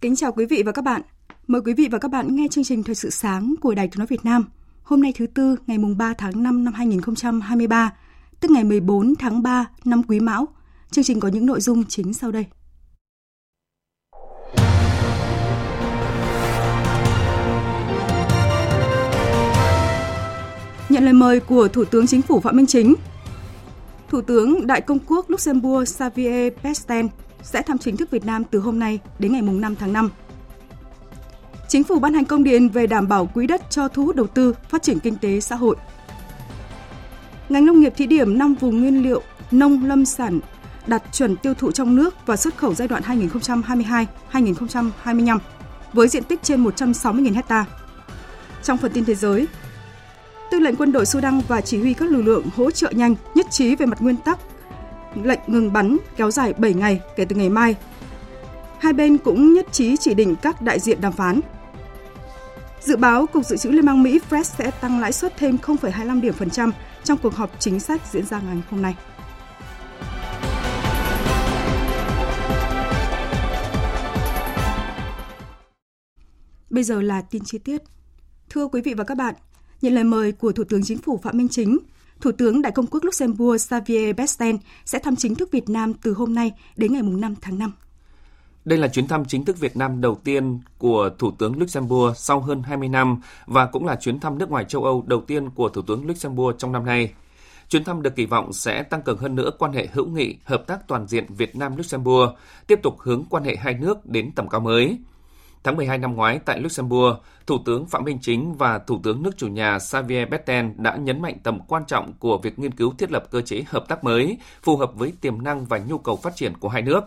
Kính chào quý vị và các bạn. Mời quý vị và các bạn nghe chương trình Thời sự sáng của Đài Tiếng nói Việt Nam. Hôm nay thứ Tư, ngày 3 tháng 5 năm 2023, tức ngày 14 tháng 3 năm Quý Mão. Chương trình có những nội dung chính sau đây. Nhận lời mời của Thủ tướng Chính phủ Phạm Minh Chính, Thủ tướng Đại Công quốc Luxembourg Xavier Bettel sẽ thăm chính thức Việt Nam từ hôm nay đến ngày 5 tháng 5. Chính phủ ban hành công điện về đảm bảo quỹ đất cho thu hút đầu tư, phát triển kinh tế xã hội. Ngành nông nghiệp thí điểm 5 vùng nguyên liệu nông lâm sản đạt chuẩn tiêu thụ trong nước và xuất khẩu giai đoạn 2022-2025 với diện tích trên 160.000 ha. Trong phần tin thế giới, Tư lệnh quân đội Sudan và chỉ huy các lực lượng hỗ trợ nhanh nhất trí về mặt nguyên tắc lệnh ngừng bắn kéo dài 7 ngày kể từ ngày mai. Hai bên cũng nhất trí chỉ định các đại diện đàm phán. Dự báo Cục Dự trữ Liên bang Mỹ Fed sẽ tăng lãi suất thêm 0,25 điểm phần trăm trong cuộc họp chính sách diễn ra ngày hôm nay. Bây giờ là tin chi tiết. Thưa quý vị và các bạn, nhận lời mời của Thủ tướng Chính phủ Phạm Minh Chính, Thủ tướng Đại Công quốc Luxembourg Xavier Bettel sẽ thăm chính thức Việt Nam từ hôm nay đến ngày 5 tháng 5. Đây là chuyến thăm chính thức Việt Nam đầu tiên của Thủ tướng Luxembourg sau hơn 20 năm và cũng là chuyến thăm nước ngoài châu Âu đầu tiên của Thủ tướng Luxembourg trong năm nay. Chuyến thăm được kỳ vọng sẽ tăng cường hơn nữa quan hệ hữu nghị, hợp tác toàn diện Việt Nam-Luxembourg, tiếp tục hướng quan hệ hai nước đến tầm cao mới. Tháng 12 năm ngoái tại Luxembourg, Thủ tướng Phạm Minh Chính và Thủ tướng nước chủ nhà Xavier Bettel đã nhấn mạnh tầm quan trọng của việc nghiên cứu thiết lập cơ chế hợp tác mới phù hợp với tiềm năng và nhu cầu phát triển của hai nước.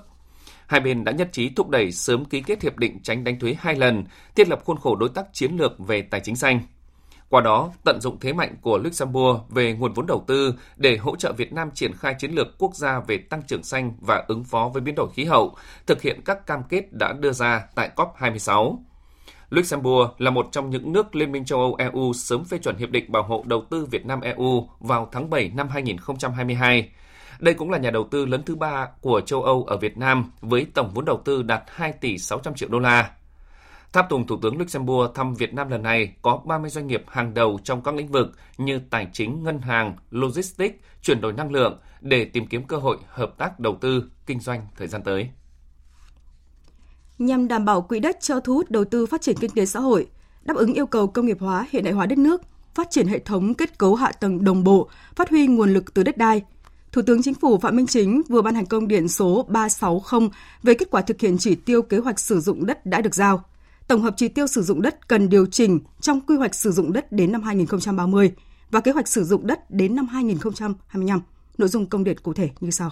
Hai bên đã nhất trí thúc đẩy sớm ký kết hiệp định tránh đánh thuế 2 lần, thiết lập khuôn khổ đối tác chiến lược về tài chính xanh. Qua đó, tận dụng thế mạnh của Luxembourg về nguồn vốn đầu tư để hỗ trợ Việt Nam triển khai chiến lược quốc gia về tăng trưởng xanh và ứng phó với biến đổi khí hậu, thực hiện các cam kết đã đưa ra tại COP26. Luxembourg là một trong những nước Liên minh châu Âu-EU sớm phê chuẩn Hiệp định Bảo hộ Đầu tư Việt Nam-EU vào tháng 7 năm 2022. Đây cũng là nhà đầu tư lớn thứ 3 của châu Âu ở Việt Nam với tổng vốn đầu tư đạt 2 tỷ 600 triệu đô la. Tháp tùng Thủ tướng Luxembourg thăm Việt Nam lần này có 30 doanh nghiệp hàng đầu trong các lĩnh vực như tài chính, ngân hàng, logistics, chuyển đổi năng lượng để tìm kiếm cơ hội hợp tác đầu tư, kinh doanh thời gian tới. Nhằm đảm bảo quỹ đất cho thu hút đầu tư phát triển kinh tế xã hội, đáp ứng yêu cầu công nghiệp hóa, hiện đại hóa đất nước, phát triển hệ thống kết cấu hạ tầng đồng bộ, phát huy nguồn lực từ đất đai, Thủ tướng Chính phủ Phạm Minh Chính vừa ban hành công điện số 360 về kết quả thực hiện chỉ tiêu kế hoạch sử dụng đất đã được giao. Tổng hợp chỉ tiêu sử dụng đất cần điều chỉnh trong quy hoạch sử dụng đất đến năm 2030 và kế hoạch sử dụng đất đến năm 2025. Nội dung công điện cụ thể như sau.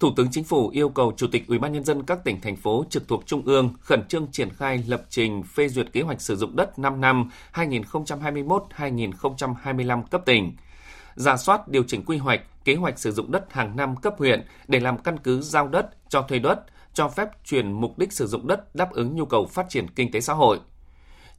Thủ tướng Chính phủ yêu cầu Chủ tịch UBND các tỉnh, thành phố trực thuộc Trung ương khẩn trương triển khai lập trình phê duyệt kế hoạch sử dụng đất 5 năm 2021-2025 cấp tỉnh. Rà soát điều chỉnh quy hoạch, kế hoạch sử dụng đất hàng năm cấp huyện để làm căn cứ giao đất, cho thuê đất, cho phép chuyển mục đích sử dụng đất đáp ứng nhu cầu phát triển kinh tế xã hội.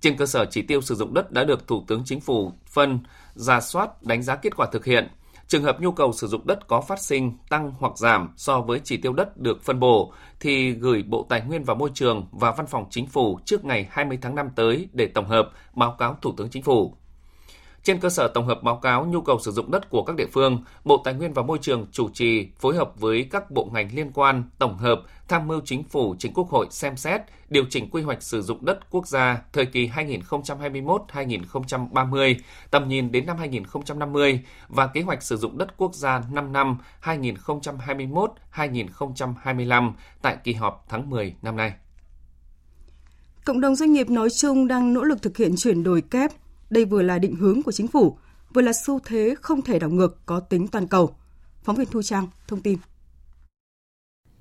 Trên cơ sở chỉ tiêu sử dụng đất đã được Thủ tướng Chính phủ phân, rà soát, đánh giá kết quả thực hiện. Trường hợp nhu cầu sử dụng đất có phát sinh, tăng hoặc giảm so với chỉ tiêu đất được phân bổ, thì gửi Bộ Tài nguyên và Môi trường và Văn phòng Chính phủ trước ngày 20 tháng 5 tới để tổng hợp, báo cáo Thủ tướng Chính phủ. Trên cơ sở tổng hợp báo cáo nhu cầu sử dụng đất của các địa phương, Bộ Tài nguyên và Môi trường chủ trì phối hợp với các bộ ngành liên quan tổng hợp tham mưu Chính phủ, Chính Quốc hội xem xét, điều chỉnh quy hoạch sử dụng đất quốc gia thời kỳ 2021-2030, tầm nhìn đến năm 2050 và kế hoạch sử dụng đất quốc gia 5 năm 2021-2025 tại kỳ họp tháng 10 năm nay. Cộng đồng doanh nghiệp nói chung đang nỗ lực thực hiện chuyển đổi kép. Đây vừa là định hướng của chính phủ, vừa là xu thế không thể đảo ngược có tính toàn cầu. Phóng viên Thu Trang thông tin.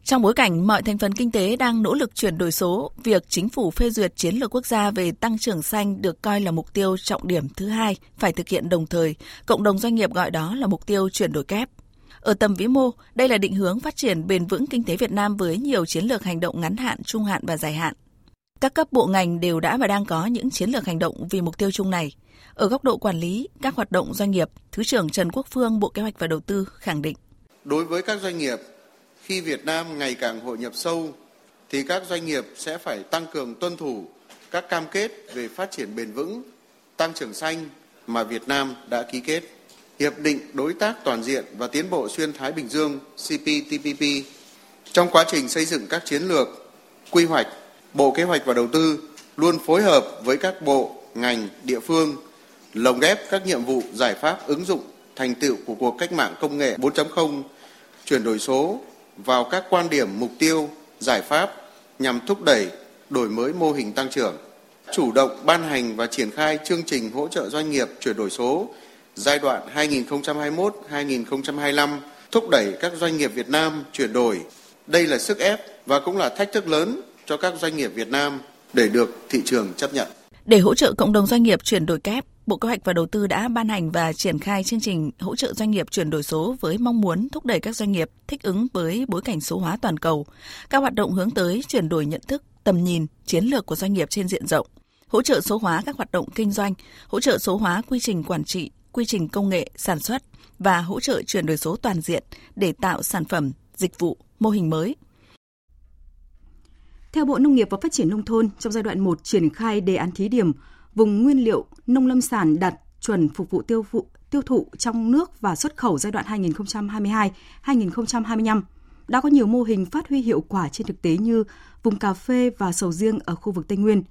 Trong bối cảnh mọi thành phần kinh tế đang nỗ lực chuyển đổi số, việc chính phủ phê duyệt chiến lược quốc gia về tăng trưởng xanh được coi là mục tiêu trọng điểm thứ hai phải thực hiện đồng thời. Cộng đồng doanh nghiệp gọi đó là mục tiêu chuyển đổi kép. Ở tầm vĩ mô, đây là định hướng phát triển bền vững kinh tế Việt Nam với nhiều chiến lược hành động ngắn hạn, trung hạn và dài hạn. Các cấp bộ ngành đều đã và đang có những chiến lược hành động vì mục tiêu chung này. Ở góc độ quản lý, các hoạt động doanh nghiệp, Thứ trưởng Trần Quốc Phương, Bộ Kế hoạch và Đầu tư khẳng định. Đối với các doanh nghiệp, khi Việt Nam ngày càng hội nhập sâu, thì các doanh nghiệp sẽ phải tăng cường tuân thủ các cam kết về phát triển bền vững, tăng trưởng xanh mà Việt Nam đã ký kết. Hiệp định Đối tác Toàn diện và Tiến bộ Xuyên Thái Bình Dương CPTPP. Trong quá trình xây dựng các chiến lược, quy hoạch, Bộ Kế hoạch và Đầu tư luôn phối hợp với các bộ, ngành, địa phương, lồng ghép các nhiệm vụ giải pháp ứng dụng thành tựu của cuộc cách mạng công nghệ 4.0, chuyển đổi số vào các quan điểm, mục tiêu, giải pháp nhằm thúc đẩy đổi mới mô hình tăng trưởng, chủ động ban hành và triển khai chương trình hỗ trợ doanh nghiệp chuyển đổi số giai đoạn 2021-2025, thúc đẩy các doanh nghiệp Việt Nam chuyển đổi. Đây là sức ép và cũng là thách thức lớn cho các doanh nghiệp Việt Nam để được thị trường chấp nhận. Để hỗ trợ cộng đồng doanh nghiệp chuyển đổi kép, Bộ Kế hoạch và Đầu tư đã ban hành và triển khai chương trình hỗ trợ doanh nghiệp chuyển đổi số với mong muốn thúc đẩy các doanh nghiệp thích ứng với bối cảnh số hóa toàn cầu, các hoạt động hướng tới chuyển đổi nhận thức, tầm nhìn, chiến lược của doanh nghiệp trên diện rộng, hỗ trợ số hóa các hoạt động kinh doanh, hỗ trợ số hóa quy trình quản trị, quy trình công nghệ, sản xuất và hỗ trợ chuyển đổi số toàn diện để tạo sản phẩm, dịch vụ, mô hình mới. Theo Bộ Nông nghiệp và Phát triển Nông thôn, trong giai đoạn 1 triển khai đề án thí điểm, vùng nguyên liệu nông lâm sản đạt chuẩn phục vụ tiêu thụ trong nước và xuất khẩu giai đoạn 2022-2025. Đã có nhiều mô hình phát huy hiệu quả trên thực tế như vùng cà phê và sầu riêng ở khu vực Tây Nguyên,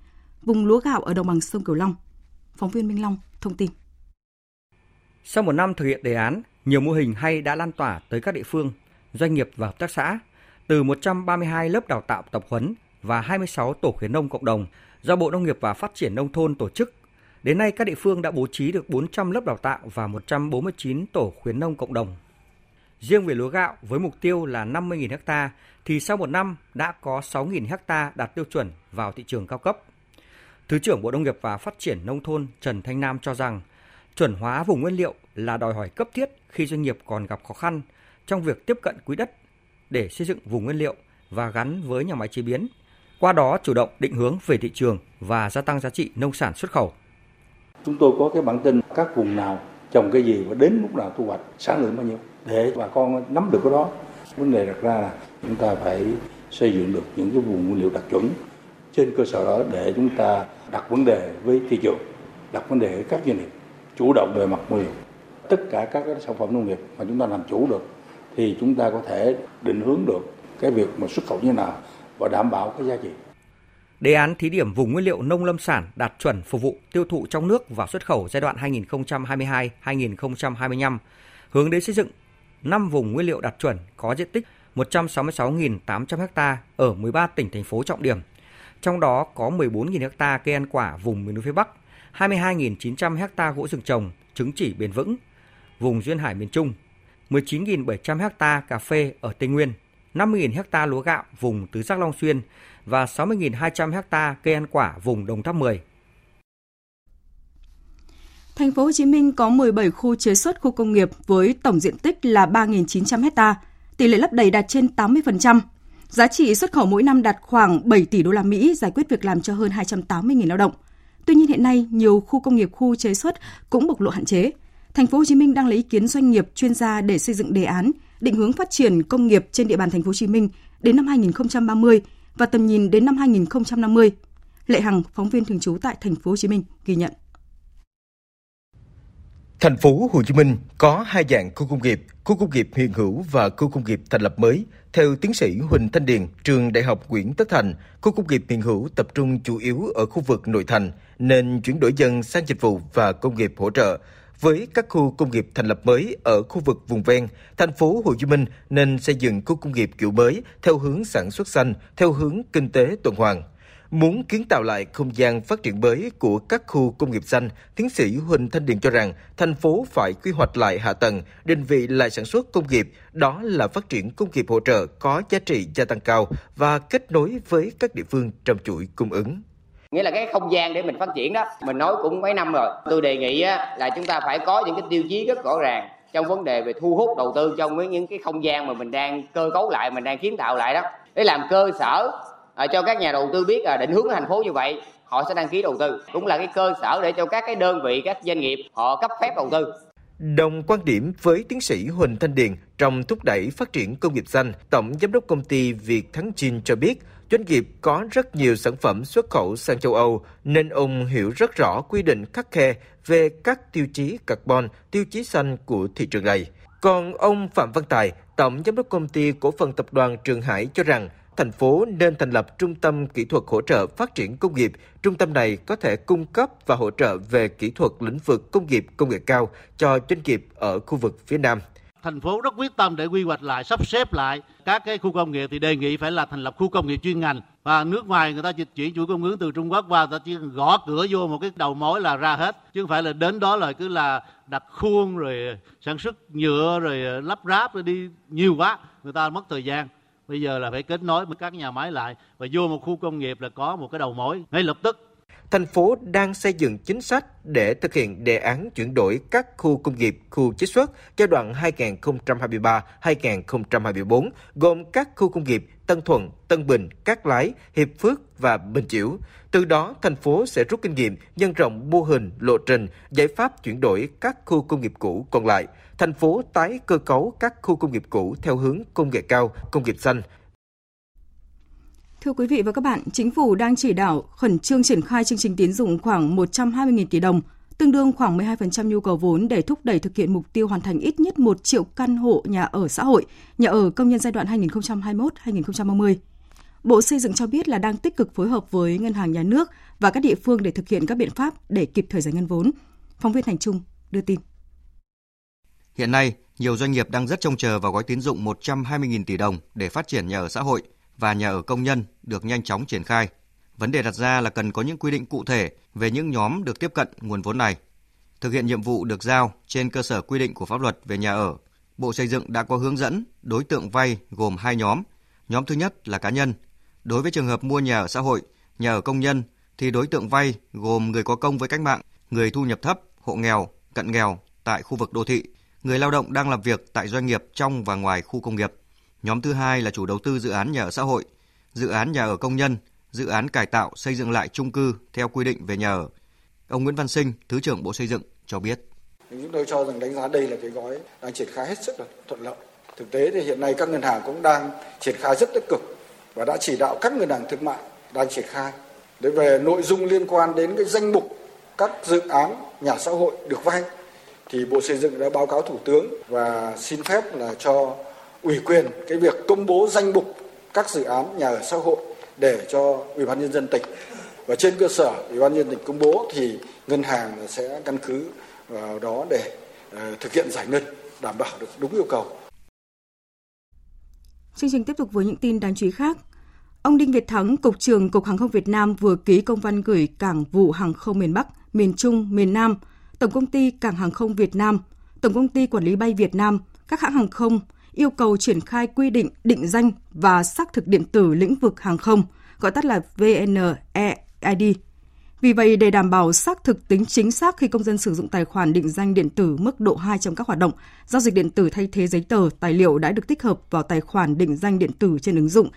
vùng lúa gạo ở đồng bằng sông Cửu Long. Phóng viên Minh Long thông tin. Sau một năm thực hiện đề án, nhiều mô hình hay đã lan tỏa tới các địa phương, doanh nghiệp và hợp tác xã. Từ 132 lớp đào tạo tập huấn và 26 tổ khuyến nông cộng đồng do Bộ Nông nghiệp và Phát triển Nông thôn tổ chức, đến nay các địa phương đã bố trí được 400 lớp đào tạo và 149 tổ khuyến nông cộng đồng. Riêng về lúa gạo với mục tiêu là 50.000 ha thì sau một năm đã có 6.000 ha đạt tiêu chuẩn vào thị trường cao cấp. Thứ trưởng Bộ Nông nghiệp và Phát triển Nông thôn Trần Thanh Nam cho rằng chuẩn hóa vùng nguyên liệu là đòi hỏi cấp thiết khi doanh nghiệp còn gặp khó khăn trong việc tiếp cận quỹ đất để xây dựng vùng nguyên liệu và gắn với nhà máy chế biến, qua đó chủ động định hướng về thị trường và gia tăng giá trị nông sản xuất khẩu. Chúng tôi có cái bản tin các vùng nào trồng cái gì và đến lúc nào thu hoạch, sản lượng bao nhiêu để bà con nắm được cái đó. Vấn đề đặt ra là chúng ta phải xây dựng được những cái vùng nguyên liệu đạt chuẩn, trên cơ sở đó để chúng ta đặt vấn đề với thị trường, đặt vấn đề với các doanh nghiệp, chủ động về mặt nguyên liệu. Tất cả các sản phẩm nông nghiệp mà chúng ta làm chủ được thì chúng ta có thể định hướng được cái việc mà xuất khẩu như nào và đảm bảo cái giá trị. Đề án thí điểm vùng nguyên liệu nông lâm sản đạt chuẩn phục vụ tiêu thụ trong nước và xuất khẩu giai đoạn 2022-2025 hướng đến xây dựng 5 vùng nguyên liệu đạt chuẩn có diện tích 166.800 ha ở 13 tỉnh thành phố trọng điểm. Trong đó có 14.000 ha cây ăn quả vùng miền núi phía Bắc, 22.900 ha gỗ rừng trồng, chứng chỉ bền vững, vùng duyên hải miền Trung, 19.700 ha cà phê ở Tây Nguyên, 50.000 ha lúa gạo vùng Tứ Giác Long Xuyên và 60.200 ha cây ăn quả vùng Đồng Tháp 10. Thành phố Hồ Chí Minh có 17 khu chế xuất khu công nghiệp với tổng diện tích là 3.900 ha, tỷ lệ lấp đầy đạt trên 80%. Giá trị xuất khẩu mỗi năm đạt khoảng 7 tỷ đô la Mỹ, giải quyết việc làm cho hơn 280.000 lao động. Tuy nhiên hiện nay, nhiều khu công nghiệp, khu chế xuất cũng bộc lộ hạn chế. Thành phố Hồ Chí Minh đang lấy ý kiến doanh nghiệp, chuyên gia để xây dựng đề án định hướng phát triển công nghiệp trên địa bàn Thành phố Hồ Chí Minh đến năm 2030 và tầm nhìn đến năm 2050. Lệ Hằng, phóng viên thường trú tại Thành phố Hồ Chí Minh ghi nhận. Thành phố Hồ Chí Minh có hai dạng khu công nghiệp hiện hữu và khu công nghiệp thành lập mới. Theo tiến sĩ Huỳnh Thanh Điền, trường Đại học Nguyễn Tất Thành, khu công nghiệp hiện hữu tập trung chủ yếu ở khu vực nội thành, nên chuyển đổi dần sang dịch vụ và công nghiệp hỗ trợ. Với các khu công nghiệp thành lập mới ở khu vực vùng ven, thành phố Hồ Chí Minh nên xây dựng khu công nghiệp kiểu mới theo hướng sản xuất xanh, theo hướng kinh tế tuần hoàn. Muốn kiến tạo lại không gian phát triển mới của các khu công nghiệp xanh, tiến sĩ Huỳnh Thanh Điền cho rằng thành phố phải quy hoạch lại hạ tầng, định vị lại sản xuất công nghiệp, đó là phát triển công nghiệp hỗ trợ có giá trị gia tăng cao và kết nối với các địa phương trong chuỗi cung ứng. Nghĩa là cái không gian để mình phát triển đó, mình nói cũng mấy năm rồi. Tôi đề nghị là chúng ta phải có những cái tiêu chí rất rõ ràng trong vấn đề về thu hút đầu tư trong những cái không gian mà mình đang cơ cấu lại, mình đang kiến tạo lại đó, để làm cơ sở cho các nhà đầu tư biết định hướng của thành phố như vậy, họ sẽ đăng ký đầu tư, cũng là cái cơ sở để cho các cái đơn vị, các doanh nghiệp họ cấp phép đầu tư. Đồng quan điểm với tiến sĩ Huỳnh Thanh Điền trong thúc đẩy phát triển công nghiệp xanh, tổng giám đốc công ty Việt Thắng Chin cho biết doanh nghiệp có rất nhiều sản phẩm xuất khẩu sang châu Âu nên ông hiểu rất rõ quy định khắt khe về các tiêu chí carbon, tiêu chí xanh của thị trường này. Còn ông Phạm Văn Tài, tổng giám đốc công ty cổ phần tập đoàn Trường Hải cho rằng thành phố nên thành lập trung tâm kỹ thuật hỗ trợ phát triển công nghiệp. Trung tâm này có thể cung cấp và hỗ trợ về kỹ thuật lĩnh vực công nghiệp công nghệ cao cho doanh nghiệp ở khu vực phía Nam. Thành phố rất quyết tâm để quy hoạch lại, sắp xếp lại các cái khu công nghiệp thì đề nghị phải là thành lập khu công nghiệp chuyên ngành. Và nước ngoài người ta chuyển chuỗi cung ứng từ Trung Quốc qua, người ta chỉ gõ cửa vô một cái đầu mối là ra hết. Chứ không phải là đến đó là cứ là đặt khuôn rồi sản xuất nhựa rồi lắp ráp rồi đi nhiều quá. Người ta mất thời gian. Bây giờ là phải kết nối với các nhà máy lại và vô một khu công nghiệp là có một cái đầu mối ngay lập tức. Thành phố đang xây dựng chính sách để thực hiện đề án chuyển đổi các khu công nghiệp, khu chế xuất giai đoạn 2023-2024, gồm các khu công nghiệp Tân Thuận, Tân Bình, Cát Lái, Hiệp Phước và Bình Chiểu. Từ đó, thành phố sẽ rút kinh nghiệm, nhân rộng mô hình, lộ trình, giải pháp chuyển đổi các khu công nghiệp cũ còn lại. Thành phố tái cơ cấu các khu công nghiệp cũ theo hướng công nghệ cao, công nghiệp xanh. Thưa quý vị và các bạn, Chính phủ đang chỉ đạo khẩn trương triển khai chương trình tín dụng khoảng 120.000 tỷ đồng, tương đương khoảng 12% nhu cầu vốn để thúc đẩy thực hiện mục tiêu hoàn thành ít nhất 1 triệu căn hộ nhà ở xã hội, nhà ở công nhân giai đoạn 2021-2030. Bộ Xây dựng cho biết là đang tích cực phối hợp với Ngân hàng Nhà nước và các địa phương để thực hiện các biện pháp để kịp thời giải ngân vốn. Phóng viên Thành Trung đưa tin. Hiện nay, nhiều doanh nghiệp đang rất trông chờ vào gói tín dụng 120.000 tỷ đồng để phát triển nhà ở xã hội và nhà ở công nhân được nhanh chóng triển khai. Vấn đề đặt ra là cần có những quy định cụ thể về những nhóm được tiếp cận nguồn vốn này. Thực hiện nhiệm vụ được giao trên cơ sở quy định của pháp luật về nhà ở, Bộ Xây dựng đã có hướng dẫn đối tượng vay gồm hai nhóm. Nhóm thứ nhất là cá nhân. Đối với trường hợp mua nhà ở xã hội, nhà ở công nhân thì đối tượng vay gồm người có công với cách mạng, người thu nhập thấp, hộ nghèo, cận nghèo tại khu vực đô thị, người lao động đang làm việc tại doanh nghiệp trong và ngoài khu công nghiệp. Nhóm thứ hai là chủ đầu tư dự án nhà ở xã hội, dự án nhà ở công nhân, dự án cải tạo xây dựng lại chung cư theo quy định về nhà ở. Ông Nguyễn Văn Sinh, Thứ trưởng Bộ Xây dựng cho biết. Chúng tôi cho rằng đánh giá đây là cái gói đang triển khai hết sức là thuận lợi. Thực tế thì hiện nay các ngân hàng cũng đang triển khai rất tích cực và đã chỉ đạo các ngân hàng thương mại đang triển khai. Để về nội dung liên quan đến cái danh mục các dự án nhà xã hội được vay thì Bộ Xây dựng đã báo cáo Thủ tướng và xin phép là cho ủy quyền cái việc công bố danh mục các dự án nhà ở xã hội để cho Ủy ban Nhân dân tỉnh, và trên cơ sở Ủy ban Nhân dân tỉnh công bố thì ngân hàng sẽ căn cứ vào đó để thực hiện giải ngân đảm bảo được đúng yêu cầu. Chương trình tiếp tục với những tin đáng chú ý khác. Ông Đinh Việt Thắng, Cục trưởng Cục Hàng không Việt Nam vừa ký công văn gửi Cảng vụ Hàng không miền Bắc, miền Trung, miền Nam, Tổng công ty Cảng Hàng không Việt Nam, Tổng công ty Quản lý bay Việt Nam, các hãng hàng không yêu cầu triển khai quy định định danh và xác thực điện tử lĩnh vực hàng không, gọi tắt là VNEID. Vì vậy, để đảm bảo xác thực tính chính xác khi công dân sử dụng tài khoản định danh điện tử mức độ 2 trong các hoạt động, giao dịch điện tử thay thế giấy tờ, tài liệu đã được tích hợp vào tài khoản định danh điện tử trên ứng dụng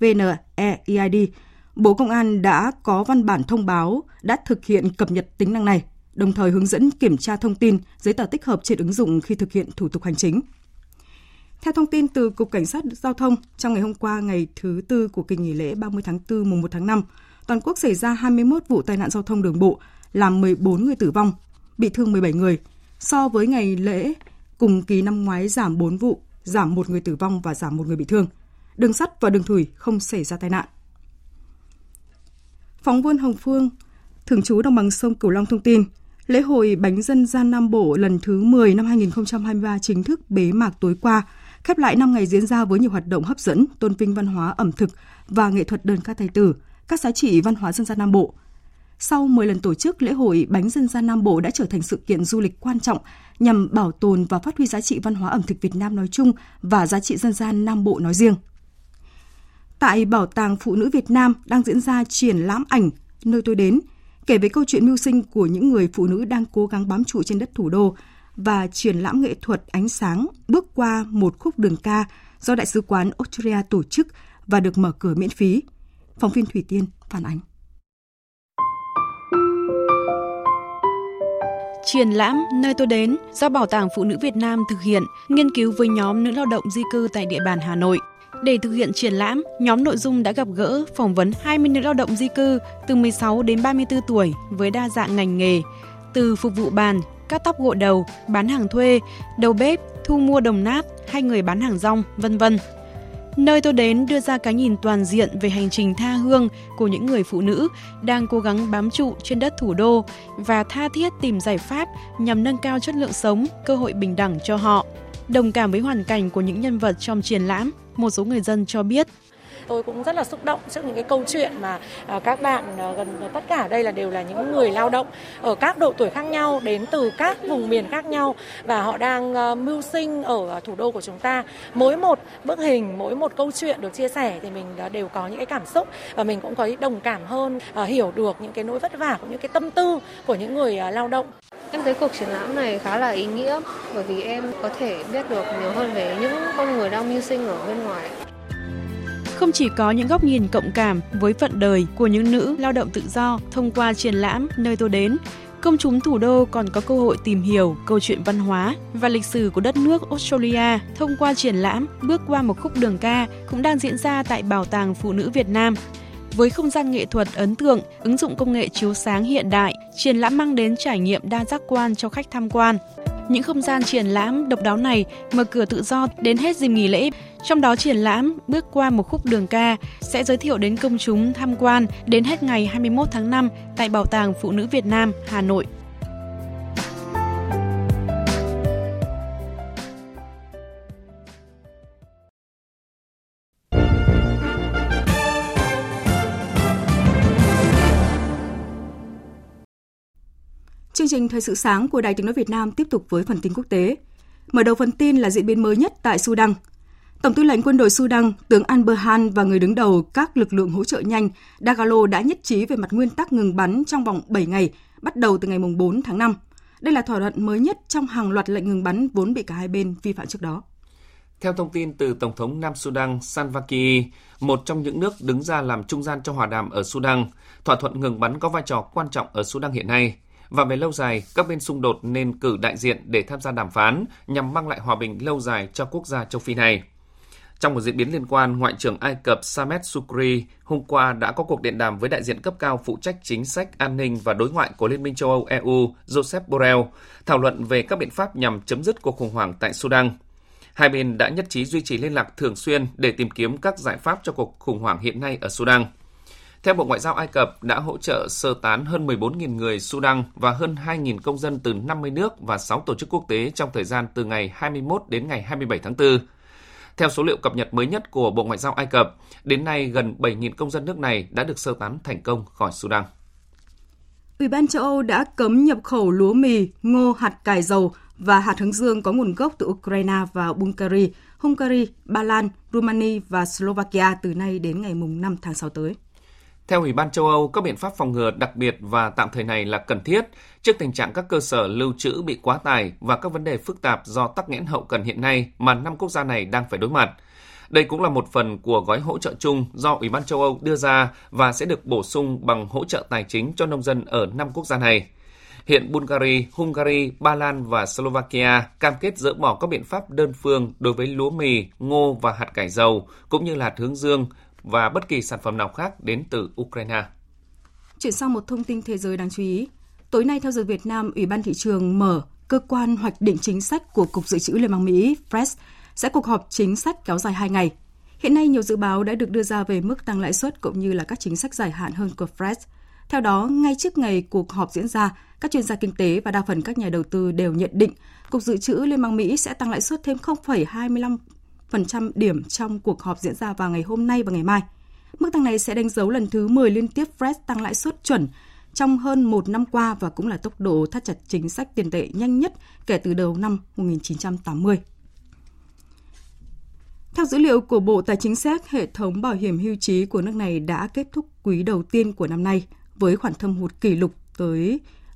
VNEID, Bộ Công an đã có văn bản thông báo đã thực hiện cập nhật tính năng này, đồng thời hướng dẫn kiểm tra thông tin, giấy tờ tích hợp trên ứng dụng khi thực hiện thủ tục hành chính. Theo thông tin từ Cục Cảnh sát Giao thông, trong ngày hôm qua, ngày thứ Tư của kỳ nghỉ lễ 30 tháng 4, mùng 1 tháng 5, toàn quốc xảy ra 21 vụ tai nạn giao thông đường bộ, làm 14 người tử vong, bị thương 17 người. so với ngày lễ cùng kỳ năm ngoái giảm 4 vụ, giảm 1 người tử vong và giảm 1 người bị thương. Đường sắt và đường thủy không xảy ra tai nạn. Phóng viên Hồng Phương, thường trú đồng bằng sông Cửu Long thông tin, lễ hội bánh dân gian Nam Bộ lần thứ 10 năm 2023 chính thức bế mạc tối qua, khép lại 5 ngày diễn ra với nhiều hoạt động hấp dẫn, tôn vinh văn hóa ẩm thực và nghệ thuật đơn ca tài tử, các giá trị văn hóa dân gian Nam Bộ. Sau 10 lần tổ chức, lễ hội bánh dân gian Nam Bộ đã trở thành sự kiện du lịch quan trọng nhằm bảo tồn và phát huy giá trị văn hóa ẩm thực Việt Nam nói chung và giá trị dân gian Nam Bộ nói riêng. Tại Bảo tàng Phụ nữ Việt Nam đang diễn ra triển lãm ảnh Nơi tôi đến, kể về câu chuyện mưu sinh của những người phụ nữ đang cố gắng bám trụ trên đất thủ đô, và triển lãm nghệ thuật ánh sáng Bước qua một khúc đường ca do Đại sứ quán Australia tổ chức và được mở cửa miễn phí. Phóng viên Thủy Tiên phản ánh. Triển lãm Nơi tôi đến do Bảo tàng Phụ nữ Việt Nam thực hiện, nghiên cứu với nhóm nữ lao động di cư tại địa bàn Hà Nội. Để thực hiện triển lãm, nhóm nội dung đã gặp gỡ, phỏng vấn 20 nữ lao động di cư từ 16 đến 34 tuổi với đa dạng ngành nghề, từ phục vụ bàn, cắt tóc gội đầu, bán hàng thuê, đầu bếp, thu mua đồng nát hay người bán hàng rong, vân vân. Nơi tôi đến đưa ra cái nhìn toàn diện về hành trình tha hương của những người phụ nữ đang cố gắng bám trụ trên đất thủ đô và tha thiết tìm giải pháp nhằm nâng cao chất lượng sống, cơ hội bình đẳng cho họ. Đồng cảm với hoàn cảnh của những nhân vật trong triển lãm, một số người dân cho biết. Tôi cũng rất là xúc động trước những cái câu chuyện mà các bạn gần tất cả đây là đều là những người lao động ở các độ tuổi khác nhau, đến từ các vùng miền khác nhau và họ đang mưu sinh ở thủ đô của chúng ta. Mỗi một bức hình, mỗi một câu chuyện được chia sẻ thì mình đều có những cái cảm xúc và mình cũng có đồng cảm hơn, hiểu được những cái nỗi vất vả cũng như cái tâm tư của những người lao động. Em thấy cuộc triển lãm này khá là ý nghĩa bởi vì em có thể biết được nhiều hơn về những con người đang mưu sinh ở bên ngoài. Không chỉ có những góc nhìn cộng cảm với phận đời của những nữ lao động tự do thông qua triển lãm Nơi tôi đến, công chúng thủ đô còn có cơ hội tìm hiểu câu chuyện văn hóa và lịch sử của đất nước Australia thông qua triển lãm Bước qua một khúc đường ca cũng đang diễn ra tại Bảo tàng Phụ nữ Việt Nam. Với không gian nghệ thuật ấn tượng, ứng dụng công nghệ chiếu sáng hiện đại, triển lãm mang đến trải nghiệm đa giác quan cho khách tham quan. Những không gian triển lãm độc đáo này mở cửa tự do đến hết dịp nghỉ lễ. Trong đó triển lãm Bước qua một khúc đường ca sẽ giới thiệu đến công chúng tham quan đến hết ngày 21 tháng 5 tại Bảo tàng Phụ nữ Việt Nam, Hà Nội. Chương trình Thời sự sáng của Đài Tiếng nói Việt Nam tiếp tục với phần tin quốc tế. Mở đầu phần tin là diễn biến mới nhất tại Sudan. Tổng tư lệnh quân đội Sudan, tướng Al-Burhan và người đứng đầu các lực lượng hỗ trợ nhanh Dagalo đã nhất trí về mặt nguyên tắc ngừng bắn trong vòng 7 ngày, bắt đầu từ ngày 4 tháng 5. Đây là thỏa thuận mới nhất trong hàng loạt lệnh ngừng bắn vốn bị cả hai bên vi phạm trước đó. Theo thông tin từ Tổng thống Nam Sudan Salva Kiir, một trong những nước đứng ra làm trung gian cho hòa đàm ở Sudan, thỏa thuận ngừng bắn có vai trò quan trọng ở Sudan hiện nay. Và về lâu dài, các bên xung đột nên cử đại diện để tham gia đàm phán nhằm mang lại hòa bình lâu dài cho quốc gia châu Phi này. Trong một diễn biến liên quan, Ngoại trưởng Ai Cập Sameh Shoukry hôm qua đã có cuộc điện đàm với đại diện cấp cao phụ trách chính sách an ninh và đối ngoại của Liên minh châu Âu EU Josep Borrell, thảo luận về các biện pháp nhằm chấm dứt cuộc khủng hoảng tại Sudan. Hai bên đã nhất trí duy trì liên lạc thường xuyên để tìm kiếm các giải pháp cho cuộc khủng hoảng hiện nay ở Sudan. Theo Bộ Ngoại giao Ai Cập đã hỗ trợ sơ tán hơn 14.000 người Sudan và hơn 2.000 công dân từ 50 nước và 6 tổ chức quốc tế trong thời gian từ ngày 21 đến ngày 27 tháng 4. Theo số liệu cập nhật mới nhất của Bộ Ngoại giao Ai Cập, đến nay gần 7.000 công dân nước này đã được sơ tán thành công khỏi Sudan. Ủy ban châu Âu đã cấm nhập khẩu lúa mì, ngô, hạt cải dầu và hạt hướng dương có nguồn gốc từ Ukraine và Bulgaria, Hungary, Ba Lan, Romania và Slovakia từ nay đến ngày 5 tháng 6 tới. Theo Ủy ban châu Âu, các biện pháp phòng ngừa đặc biệt và tạm thời này là cần thiết trước tình trạng các cơ sở lưu trữ bị quá tải và các vấn đề phức tạp do tắc nghẽn hậu cần hiện nay mà 5 quốc gia này đang phải đối mặt. Đây cũng là một phần của gói hỗ trợ chung do Ủy ban châu Âu đưa ra và sẽ được bổ sung bằng hỗ trợ tài chính cho nông dân ở 5 quốc gia này. Hiện Bulgaria, Hungary, Ba Lan và Slovakia cam kết dỡ bỏ các biện pháp đơn phương đối với lúa mì, ngô và hạt cải dầu cũng như là hạt hướng dương và bất kỳ sản phẩm nào khác đến từ Ukraine. Chuyển sang một thông tin thế giới đáng chú ý. Tối nay theo giờ Việt Nam, Ủy ban thị trường mở Cơ quan hoạch định chính sách của Cục Dự trữ Liên bang Mỹ, Fed, sẽ cuộc họp chính sách kéo dài 2 ngày. Hiện nay, nhiều dự báo đã được đưa ra về mức tăng lãi suất cũng như là các chính sách dài hạn hơn của Fed. Theo đó, ngay trước ngày cuộc họp diễn ra, các chuyên gia kinh tế và đa phần các nhà đầu tư đều nhận định Cục Dự trữ Liên bang Mỹ sẽ tăng lãi suất thêm 0,25% điểm trong cuộc họp diễn ra vào ngày hôm nay và ngày mai. Mức tăng này sẽ đánh dấu lần thứ 10 liên tiếp Fed tăng lãi suất chuẩn trong hơn một năm qua và cũng là tốc độ thắt chặt chính sách tiền tệ nhanh nhất kể từ đầu năm 1980. Theo dữ liệu của Bộ Tài chính Séc, hệ thống bảo hiểm hưu trí của nước này đã kết thúc quý đầu tiên của năm nay với khoản thâm hụt kỷ lục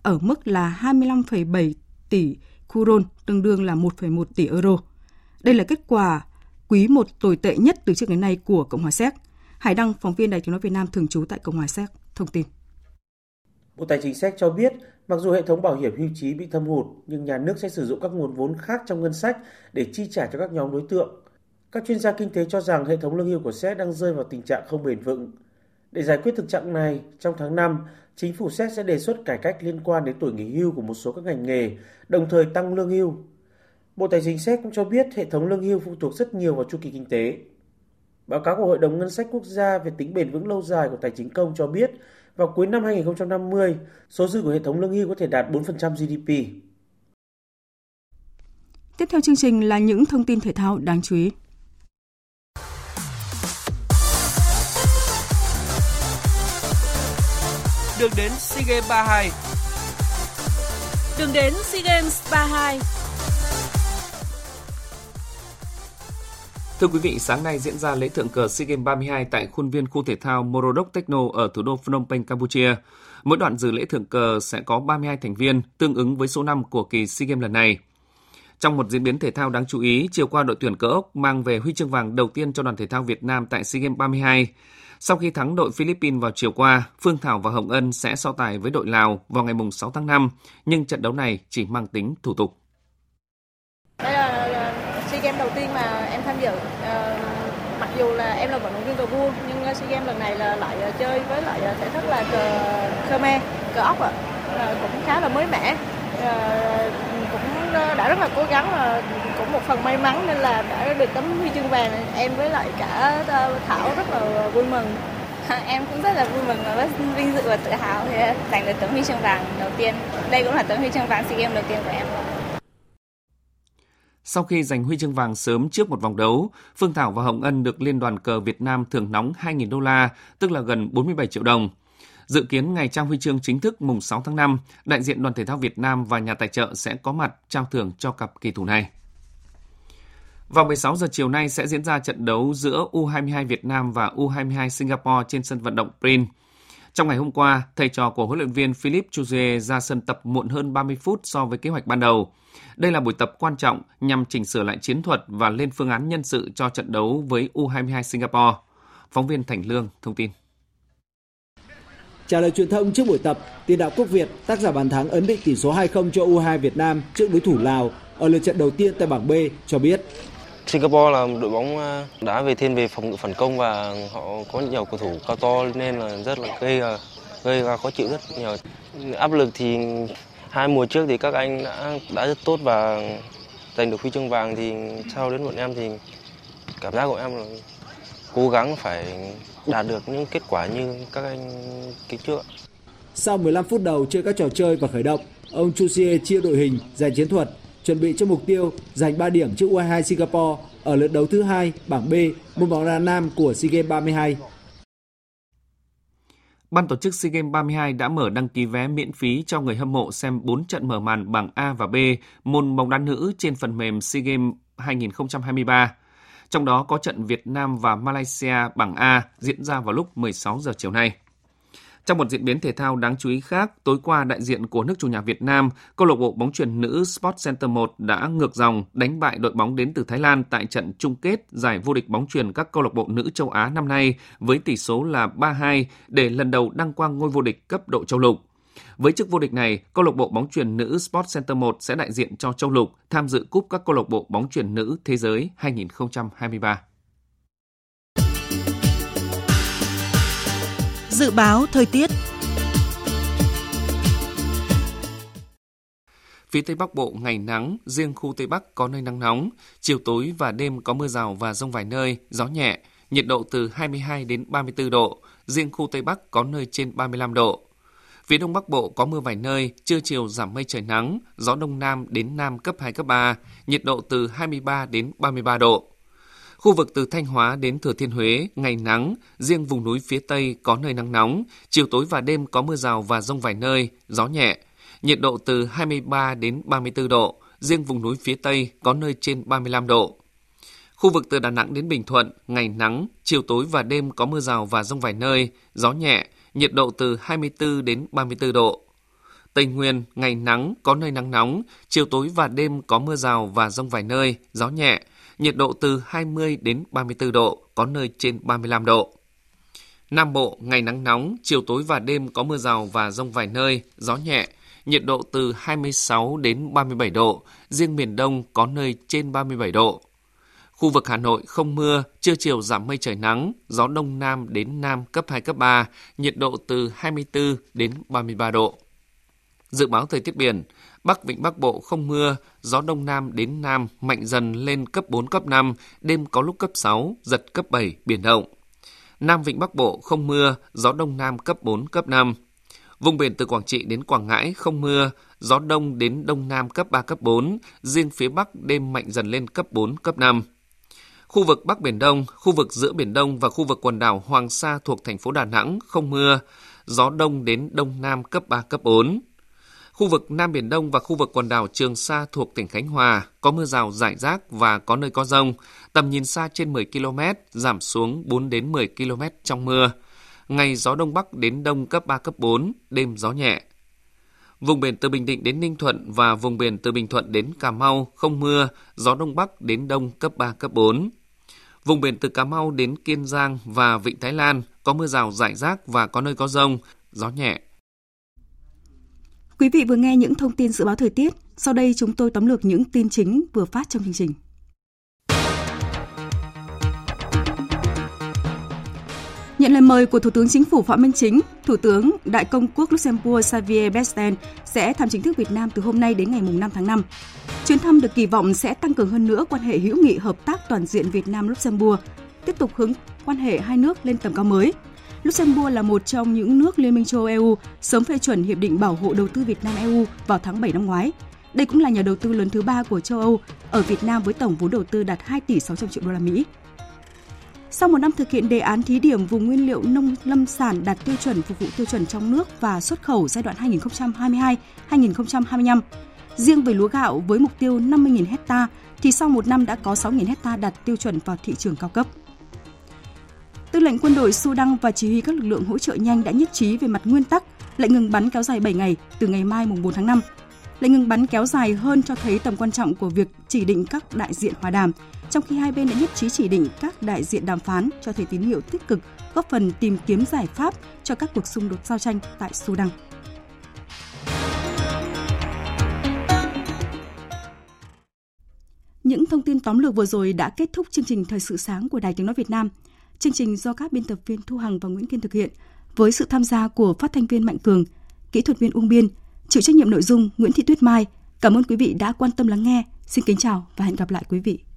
ở mức là 25,7 tỷ kuron, tương đương là 1,1 tỷ euro. Đây là kết quả quý 1 tồi tệ nhất từ trước đến nay của Cộng hòa Séc. Hải Đăng, phóng viên Đài Tiếng nói Việt Nam thường trú tại Cộng hòa Séc, thông tin. Bộ Tài chính Séc cho biết, mặc dù hệ thống bảo hiểm hưu trí bị thâm hụt, nhưng nhà nước sẽ sử dụng các nguồn vốn khác trong ngân sách để chi trả cho các nhóm đối tượng. Các chuyên gia kinh tế cho rằng hệ thống lương hưu của Séc đang rơi vào tình trạng không bền vững. Để giải quyết thực trạng này, trong tháng 5, chính phủ Séc sẽ đề xuất cải cách liên quan đến tuổi nghỉ hưu của một số các ngành nghề, đồng thời tăng lương hưu. Bộ Tài chính Séc cũng cho biết hệ thống lương hưu phụ thuộc rất nhiều vào chu kỳ kinh tế. Báo cáo của Hội đồng Ngân sách Quốc gia về tính bền vững lâu dài của tài chính công cho biết, vào cuối năm 2050, số dư của hệ thống lương hưu có thể đạt 4% GDP. Tiếp theo chương trình là những thông tin thể thao đáng chú ý. Đường đến SEA Games 32. Đường đến SEA Games 32. Thưa quý vị, sáng nay diễn ra lễ thượng cờ SEA Games 32 tại khuôn viên khu thể thao Morodok Techno ở thủ đô Phnom Penh, Campuchia. Mỗi đoạn dự lễ thượng cờ sẽ có 32 thành viên, tương ứng với số năm của kỳ SEA Games lần này. Trong một diễn biến thể thao đáng chú ý, chiều qua đội tuyển cờ ốc mang về huy chương vàng đầu tiên cho đoàn thể thao Việt Nam tại SEA Games 32. Sau khi thắng đội Philippines vào chiều qua, Phương Thảo và Hồng Ân sẽ so tài với đội Lào vào ngày 6 tháng 5, nhưng trận đấu này chỉ mang tính thủ tục. Đây là SEA Games đầu tiên mà em tham dự. Mặc dù là em là vận động viên cờ vua, nhưng SEA Games lần này là lại chơi với lại thể thức là cờ Khmer, cờ ốc ạ. Cũng khá là mới mẻ. Cũng đã rất là cố gắng và cũng một phần may mắn nên là đã được tấm huy chương vàng. Em với lại cả Thảo rất là vui mừng. Em cũng rất là vui mừng và rất vinh dự và tự hào khi giành được tấm huy chương vàng đầu tiên. Đây cũng là tấm huy chương vàng SEA Games đầu tiên của em. Sau khi giành huy chương vàng sớm trước một vòng đấu, Phương Thảo và Hồng Ân được Liên đoàn cờ Việt Nam thưởng nóng $2.000, tức là gần 47 triệu đồng. Dự kiến ngày trao huy chương chính thức mùng 6 tháng 5, đại diện đoàn thể thao Việt Nam và nhà tài trợ sẽ có mặt trao thưởng cho cặp kỳ thủ này. Vào 16 giờ chiều nay sẽ diễn ra trận đấu giữa U22 Việt Nam và U22 Singapore trên sân vận động Prin. Trong ngày hôm qua, thầy trò của huấn luyện viên Philippe Chuzier ra sân tập muộn hơn 30 phút so với kế hoạch ban đầu. Đây là buổi tập quan trọng nhằm chỉnh sửa lại chiến thuật và lên phương án nhân sự cho trận đấu với U22 Singapore. Phóng viên Thành Lương thông tin. Trả lời truyền thông trước buổi tập, tiền đạo Quốc Việt, tác giả bàn thắng ấn định tỷ số 2-0 cho U22 Việt Nam trước đối thủ Lào ở lượt trận đầu tiên tại bảng B cho biết. Singapore là đội bóng đá về thiên về phòng ngự phản công và họ có nhiều cầu thủ cao to nên là rất là gây ra khó chịu rất nhiều. Áp lực thì hai mùa trước thì các anh đã rất tốt và giành được huy chương vàng thì sau đến bọn em thì cảm giác của em là cố gắng phải đạt được những kết quả như các anh kỳ trước. Sau 15 phút đầu chơi các trò chơi và khởi động, ông Chuzier chia đội hình, dàn chiến thuật, chuẩn bị cho mục tiêu giành 3 điểm trước U22 Singapore ở lượt đấu thứ 2 bảng B môn bóng đá nam của SEA Games 32. Ban tổ chức SEA Games 32 đã mở đăng ký vé miễn phí cho người hâm mộ xem 4 trận mở màn bảng A và B môn bóng đá nữ trên phần mềm SEA Games 2023. Trong đó có trận Việt Nam và Malaysia bảng A diễn ra vào lúc 16 giờ chiều nay. Trong một diễn biến thể thao đáng chú ý khác, tối qua đại diện của nước chủ nhà Việt Nam, câu lạc bộ bóng chuyền nữ Sport Center 1 đã ngược dòng đánh bại đội bóng đến từ Thái Lan tại trận chung kết giải vô địch bóng chuyền các câu lạc bộ nữ châu Á năm nay với tỷ số là 3-2 để lần đầu đăng quang ngôi vô địch cấp độ châu lục. Với chức vô địch này, câu lạc bộ bóng chuyền nữ Sport Center 1 sẽ đại diện cho châu lục tham dự cúp các câu lạc bộ bóng chuyền nữ thế giới 2023. Dự báo thời tiết. Phía Tây Bắc Bộ ngày nắng, riêng khu Tây Bắc có nơi nắng nóng, chiều tối và đêm có mưa rào và dông vài nơi, gió nhẹ, nhiệt độ từ 22 đến 34 độ, riêng khu Tây Bắc có nơi trên 35 độ. Phía Đông Bắc Bộ có mưa vài nơi, trưa chiều giảm mây trời nắng, gió Đông Nam đến Nam cấp 2, cấp 3, nhiệt độ từ 23 đến 33 độ. Khu vực từ Thanh Hóa đến Thừa Thiên Huế, ngày nắng, riêng vùng núi phía Tây có nơi nắng nóng, chiều tối và đêm có mưa rào và dông vài nơi, gió nhẹ, nhiệt độ từ 23 đến 34 độ, riêng vùng núi phía Tây có nơi trên 35 độ. Khu vực từ Đà Nẵng đến Bình Thuận, ngày nắng, chiều tối và đêm có mưa rào và dông vài nơi, gió nhẹ, nhiệt độ từ 24 đến 34 độ. Tây Nguyên, ngày nắng, có nơi nắng nóng, chiều tối và đêm có mưa rào và dông vài nơi, gió nhẹ, nhiệt độ từ 20 đến 34 độ, có nơi trên 35 độ. Nam Bộ, ngày nắng nóng, chiều tối và đêm có mưa rào và dông vài nơi, gió nhẹ, nhiệt độ từ 26 đến 37 độ, riêng miền Đông có nơi trên 37 độ. Khu vực Hà Nội không mưa, trưa chiều giảm mây trời nắng, gió Đông Nam đến Nam cấp 2, cấp 3, nhiệt độ từ 24 đến 33 độ. Dự báo thời tiết biển, Bắc Vịnh Bắc Bộ không mưa, gió Đông Nam đến Nam mạnh dần lên cấp 4, cấp 5, đêm có lúc cấp 6, giật cấp 7, biển động. Nam Vịnh Bắc Bộ không mưa, gió Đông Nam cấp 4, cấp 5. Vùng biển từ Quảng Trị đến Quảng Ngãi không mưa, gió Đông đến Đông Nam cấp 3, cấp 4, riêng phía Bắc đêm mạnh dần lên cấp 4, cấp 5. Khu vực Bắc Biển Đông, khu vực giữa Biển Đông và khu vực quần đảo Hoàng Sa thuộc thành phố Đà Nẵng không mưa, gió Đông đến Đông Nam cấp 3, cấp 4. Khu vực Nam Biển Đông và khu vực quần đảo Trường Sa thuộc tỉnh Khánh Hòa có mưa rào rải rác và có nơi có dông, tầm nhìn xa trên 10 km, giảm xuống 4 đến 10 km trong mưa. Ngày gió Đông Bắc đến Đông cấp 3, cấp 4, đêm gió nhẹ. Vùng biển từ Bình Định đến Ninh Thuận và vùng biển từ Bình Thuận đến Cà Mau không mưa, gió Đông Bắc đến Đông cấp 3, cấp 4. Vùng biển từ Cà Mau đến Kiên Giang và Vịnh Thái Lan có mưa rào rải rác và có nơi có dông, gió nhẹ. Quý vị vừa nghe những thông tin dự báo thời tiết. Sau đây chúng tôi tóm lược những tin chính vừa phát trong chương trình. Nhận lời mời của Thủ tướng Chính phủ Phạm Minh Chính, Thủ tướng Đại Công quốc Luxembourg Xavier Bettel sẽ thăm chính thức Việt Nam từ hôm nay đến ngày 5 tháng 5. Chuyến thăm được kỳ vọng sẽ tăng cường hơn nữa quan hệ hữu nghị hợp tác toàn diện Việt Nam-Luxembourg, tiếp tục hướng quan hệ hai nước lên tầm cao mới. Luxembourg là một trong những nước Liên minh châu Âu sớm phê chuẩn Hiệp định Bảo hộ Đầu tư Việt Nam-EU vào tháng 7 năm ngoái. Đây cũng là nhà đầu tư lớn thứ 3 của châu Âu ở Việt Nam với tổng vốn đầu tư đạt 2 tỷ 600 triệu đô la Mỹ. Sau một năm thực hiện đề án thí điểm vùng nguyên liệu nông lâm sản đạt tiêu chuẩn phục vụ tiêu chuẩn trong nước và xuất khẩu giai đoạn 2022-2025, riêng về lúa gạo với mục tiêu 50.000 hectare thì sau một năm đã có 6.000 hectare đạt tiêu chuẩn vào thị trường cao cấp. Tư lệnh quân đội Sudan và chỉ huy các lực lượng hỗ trợ nhanh đã nhất trí về mặt nguyên tắc lệnh ngừng bắn kéo dài 7 ngày từ ngày mai mùng 4 tháng 5. Lệnh ngừng bắn kéo dài hơn cho thấy tầm quan trọng của việc chỉ định các đại diện hòa đàm, trong khi hai bên đã nhất trí chỉ định các đại diện đàm phán, cho thấy tín hiệu tích cực góp phần tìm kiếm giải pháp cho các cuộc xung đột giao tranh tại Sudan. Những thông tin tóm lược vừa rồi đã kết thúc chương trình Thời sự sáng của Đài Tiếng nói Việt Nam. Chương trình do các biên tập viên Thu Hằng và Nguyễn Kiên thực hiện với sự tham gia của phát thanh viên Mạnh Cường, kỹ thuật viên Uông Biên, chịu trách nhiệm nội dung Nguyễn Thị Tuyết Mai. Cảm ơn quý vị đã quan tâm lắng nghe. Xin kính chào và hẹn gặp lại quý vị.